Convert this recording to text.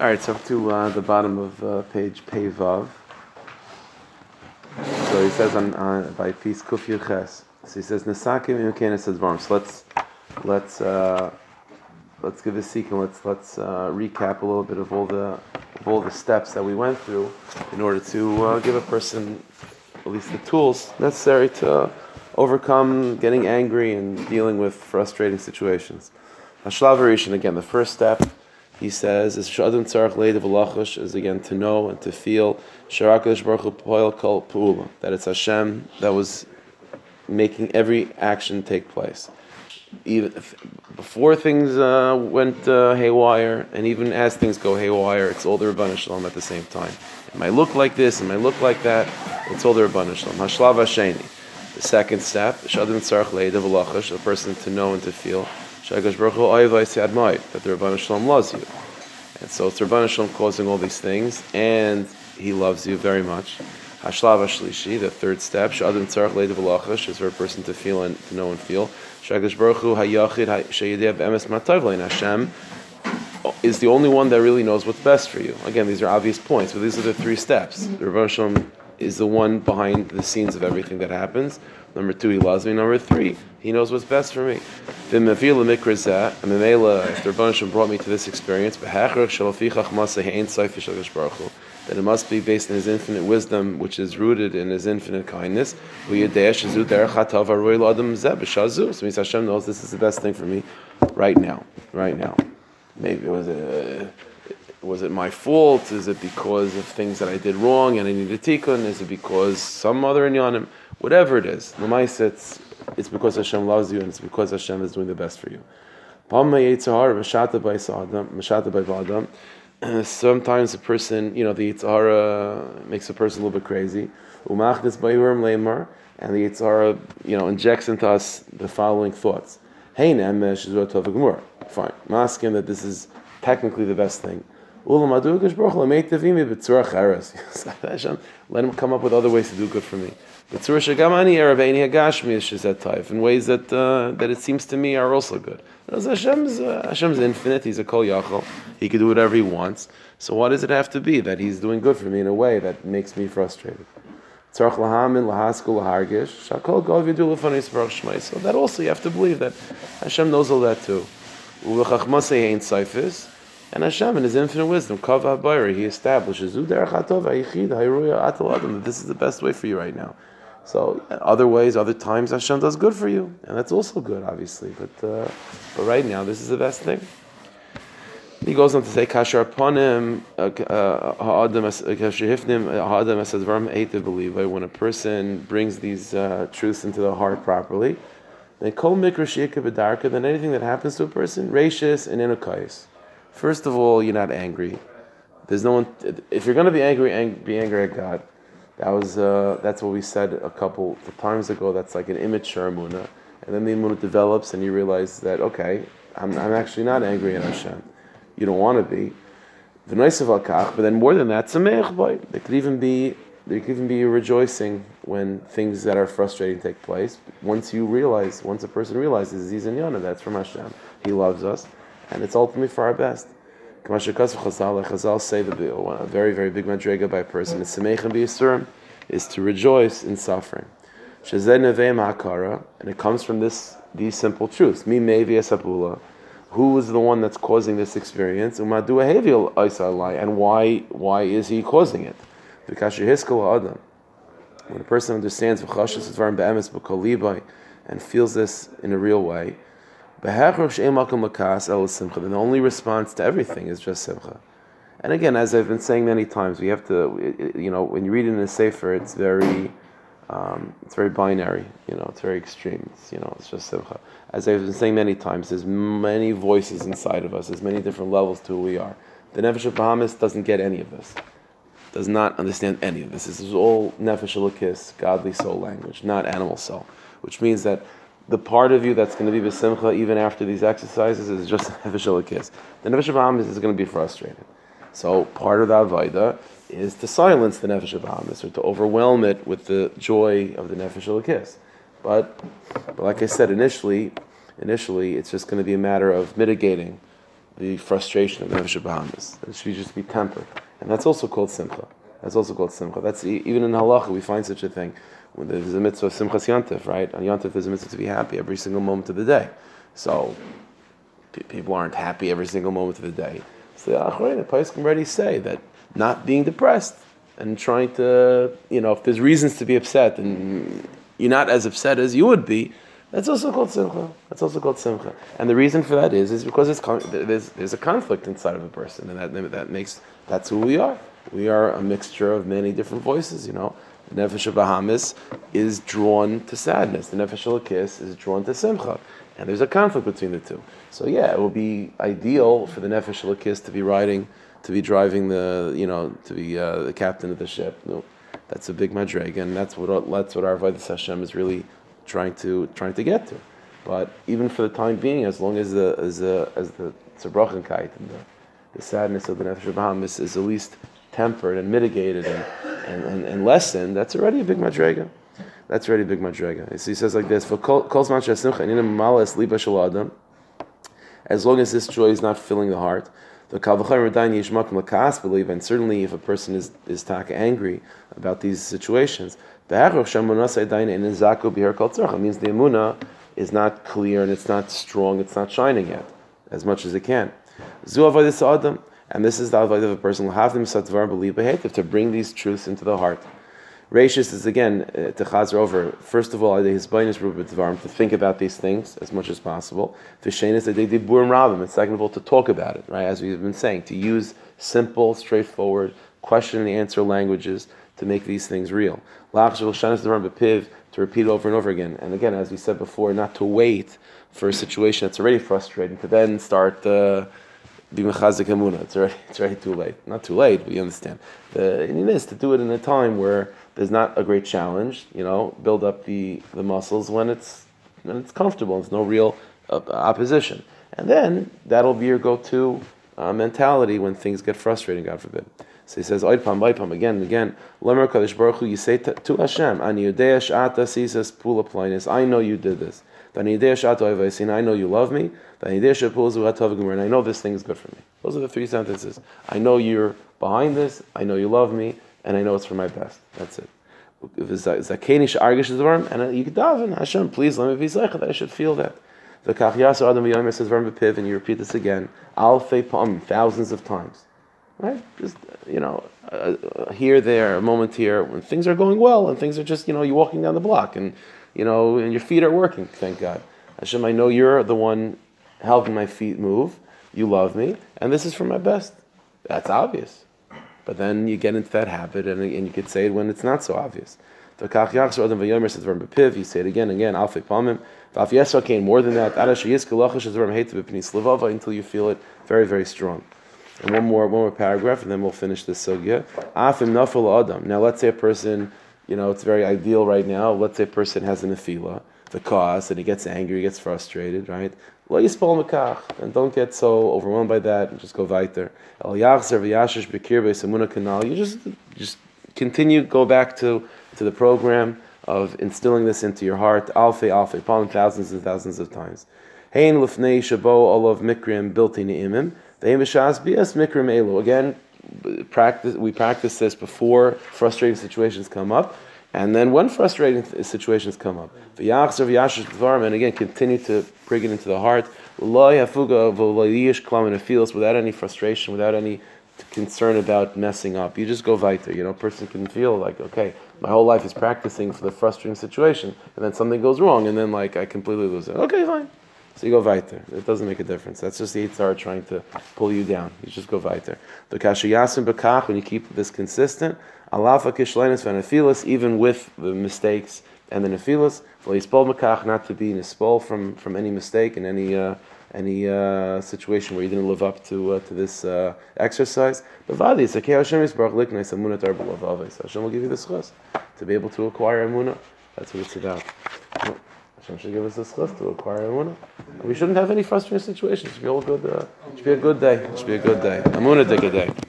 All right, so up to the bottom of page Pei Vav. So he says on by piece Kuf Yuches. So he says Nesakim Yukenes Advarim. So let's give a seek and let's recap a little bit of all the steps that we went through in order to give a person at least the tools necessary to overcome getting angry and dealing with frustrating situations. Shlav Arishon, again, the first step, he says, is Shadun Sarh Leid Velachush, is again to know and to feel Sharakash Baruch Poil Kol Pula, that it's Hashem that was making every action take place. Even before things went haywire, and even as things go haywire, it's all the Ribbono Shel Olam at the same time. It might look like this, it might look like that, it's all the Ribbono Shel Olam. Hashlava shlishi, the second step, Shadun Sarh Leid Velachush, the person to know and to feel. That the Ribbono Shel Olam loves you. And so it's the Ribbono Shel Olam causing all these things, and he loves you very much. Hashlava shlishi, the third step, is for a person to feel and to know and feel. Hashem is the only one that really knows what's best for you. Again, these are obvious points, but these are the three steps. The Ribbono Shel Olam is the one behind the scenes of everything that happens. Number two, he loves me. Number three, he knows what's best for me. And after Ribbono Shel Olam brought me to this experience, that it must be based on his infinite wisdom, which is rooted in his infinite kindness. So it means Hashem knows this is the best thing for me right now. Maybe it was it my fault? Is it because of things that I did wrong and I needed tikkun? Is it because some other inyanim? Whatever it is, it's because Hashem loves you and it's because Hashem is doing the best for you. Sometimes a person, the yetzer hara makes a person a little bit crazy. And the yetzer hara, injects into us the following thoughts. Fine, Paskim that this is technically the best thing. Let him come up with other ways to do good for me. In ways that it seems to me are also good. Hashem's infinite. He's a kol yachol. He can do whatever he wants. So why does it have to be that he's doing good for me in a way that makes me frustrated? So that also you have to believe that Hashem knows all that too. And Hashem, in His infinite wisdom, He establishes that this is the best way for you right now. So, other ways, other times, Hashem does good for you, and that's also good, obviously. But right now, this is the best thing. He goes on to say, when a person brings these truths into their heart properly, then anything that happens to a person, rachis and inokais. First of all, you're not angry. There's no one. If you're going to be angry, be angry at God. That's what we said a couple of times ago. That's like an immature emunah, and then the emunah develops, and you realize that okay, I'm actually not angry at Hashem. You don't want to be. But then more than that, there could even be rejoicing when things that are frustrating take place. Once a person realizes he's in Yana, that's from Hashem. He loves us. And it's ultimately for our best. Chazal say that a very, very big madreiga by a person is to rejoice in suffering. And it comes from these simple truths. Who is the one that's causing this experience? And why is he causing it? When a person understands and feels this in a real way, the only response to everything is just simcha. And again, as I've been saying many times, we have to, when you read it in a sefer, it's very binary, it's very extreme, it's just simcha. As I've been saying many times, there's many voices inside of us, there's many different levels to who we are. The Nefesh HaBahamis doesn't get any of this, does not understand any of this. This is all Nefesh HaElokis, godly soul language, not animal soul, which means that the part of you that's going to be besimcha even after these exercises is just Nefesh HaElokis. The Nefesh HaBahamis is going to be frustrated. So part of the avodah is to silence the Nefesh HaBahamis or to overwhelm it with the joy of the Nefesh HaElokis. But like I said, initially it's just going to be a matter of mitigating the frustration of Nefesh HaBahamis. It should just be tempered. And that's also called simcha. That's also called simcha. That's even in halacha we find such a thing. When there's a mitzvah of Simchas Yontef, right? On Yontef there's a mitzvah to be happy every single moment of the day. So people aren't happy every single moment of the day. So the Achronim, the Paskim already say that not being depressed and trying to, if there's reasons to be upset and you're not as upset as you would be, that's also called simcha. That's also called simcha. And the reason for that is because there's a conflict inside of a person, and that's who we are. We are a mixture of many different voices, The Nefesh HaBahamis is drawn to sadness. The Nefesh HaElokis is drawn to simcha. And there's a conflict between the two. So yeah, it would be ideal for the Nefesh HaElokis to be driving the captain of the ship. No, that's a big madreiga, and that's what our avodas Hashem is really trying to get to. But even for the time being, as long as the tzubrochenkeit and the sadness of the Nefesh HaBahamis is at least tempered and mitigated and lessened, that's already a big madrega. That's already a big madrega. So he says like this: for as long as this joy is not filling the heart, and certainly if a person is angry about these situations, means the emunah is not clear and it's not strong, it's not shining yet as much as it can. And this is the avodah of a person who have them to bring these truths into the heart. Reishis is again to chazer over. First of all, to think about these things as much as possible. And second of all, to talk about it, right? As we've been saying, to use simple, straightforward question and answer languages to make these things real. To repeat it over and over again. And again, as we said before, not to wait for a situation that's already frustrating to then start. It's already too late. Not too late, but you understand. It is to do it in a time where there's not a great challenge. Build up the muscles when it's comfortable. There's no real opposition, and then that'll be your go-to mentality when things get frustrating. God forbid. So he says, "Oid pam again and again." Lemer Kadosh Baruch Hu, you say to Hashem, "Ani yodea she'ata sisas pula plinus." I know you did this. I know you love me. And I know this thing is good for me. Those are the three sentences. I know you're behind this. I know you love me. And I know it's for my best. That's it. And Hashem, please let me be zeicha that I should feel that. And you repeat this again. Thousands of times. Right? Just, here, there, a moment here. When things are going well and things are just, you're walking down the block and and your feet are working, thank God. Hashem, I know you're the one helping my feet move. You love me, and this is for my best. That's obvious. But then you get into that habit, and you could say it when it's not so obvious. You say it again and again. More than that, until you feel it very, very strong. And one more paragraph, and then we'll finish this sugya. Now, let's say a person... it's very ideal right now. Let's say a person has an nefila, the cause, and he gets angry, he gets frustrated, right? And don't get so overwhelmed by that, and just go weiter. You just continue, go back to the program of instilling this into your heart, thousands and thousands of times. Again, we practice this before frustrating situations come up, and then when frustrating situations come up, and again continue to bring it into the heart without any frustration, without any concern about messing up. You just go weiter. Person can feel like, okay, my whole life is practicing for the frustrating situation, and then something goes wrong, and then I completely lose it. Okay, fine. So you go weiter. It doesn't make a difference. That's just the yetzer hara trying to pull you down. You just go weiter. When you keep this consistent, even with the mistakes and the nefilas, not to be nispol from any mistake and any situation where you didn't live up to this exercise. Hashem will give you the sechus to be able to acquire emunah. That's what it's about. Hashem should give us this chus to acquire emunah. We shouldn't have any frustrating situations. It should be a good day. It should be a good day. Emunah digger day.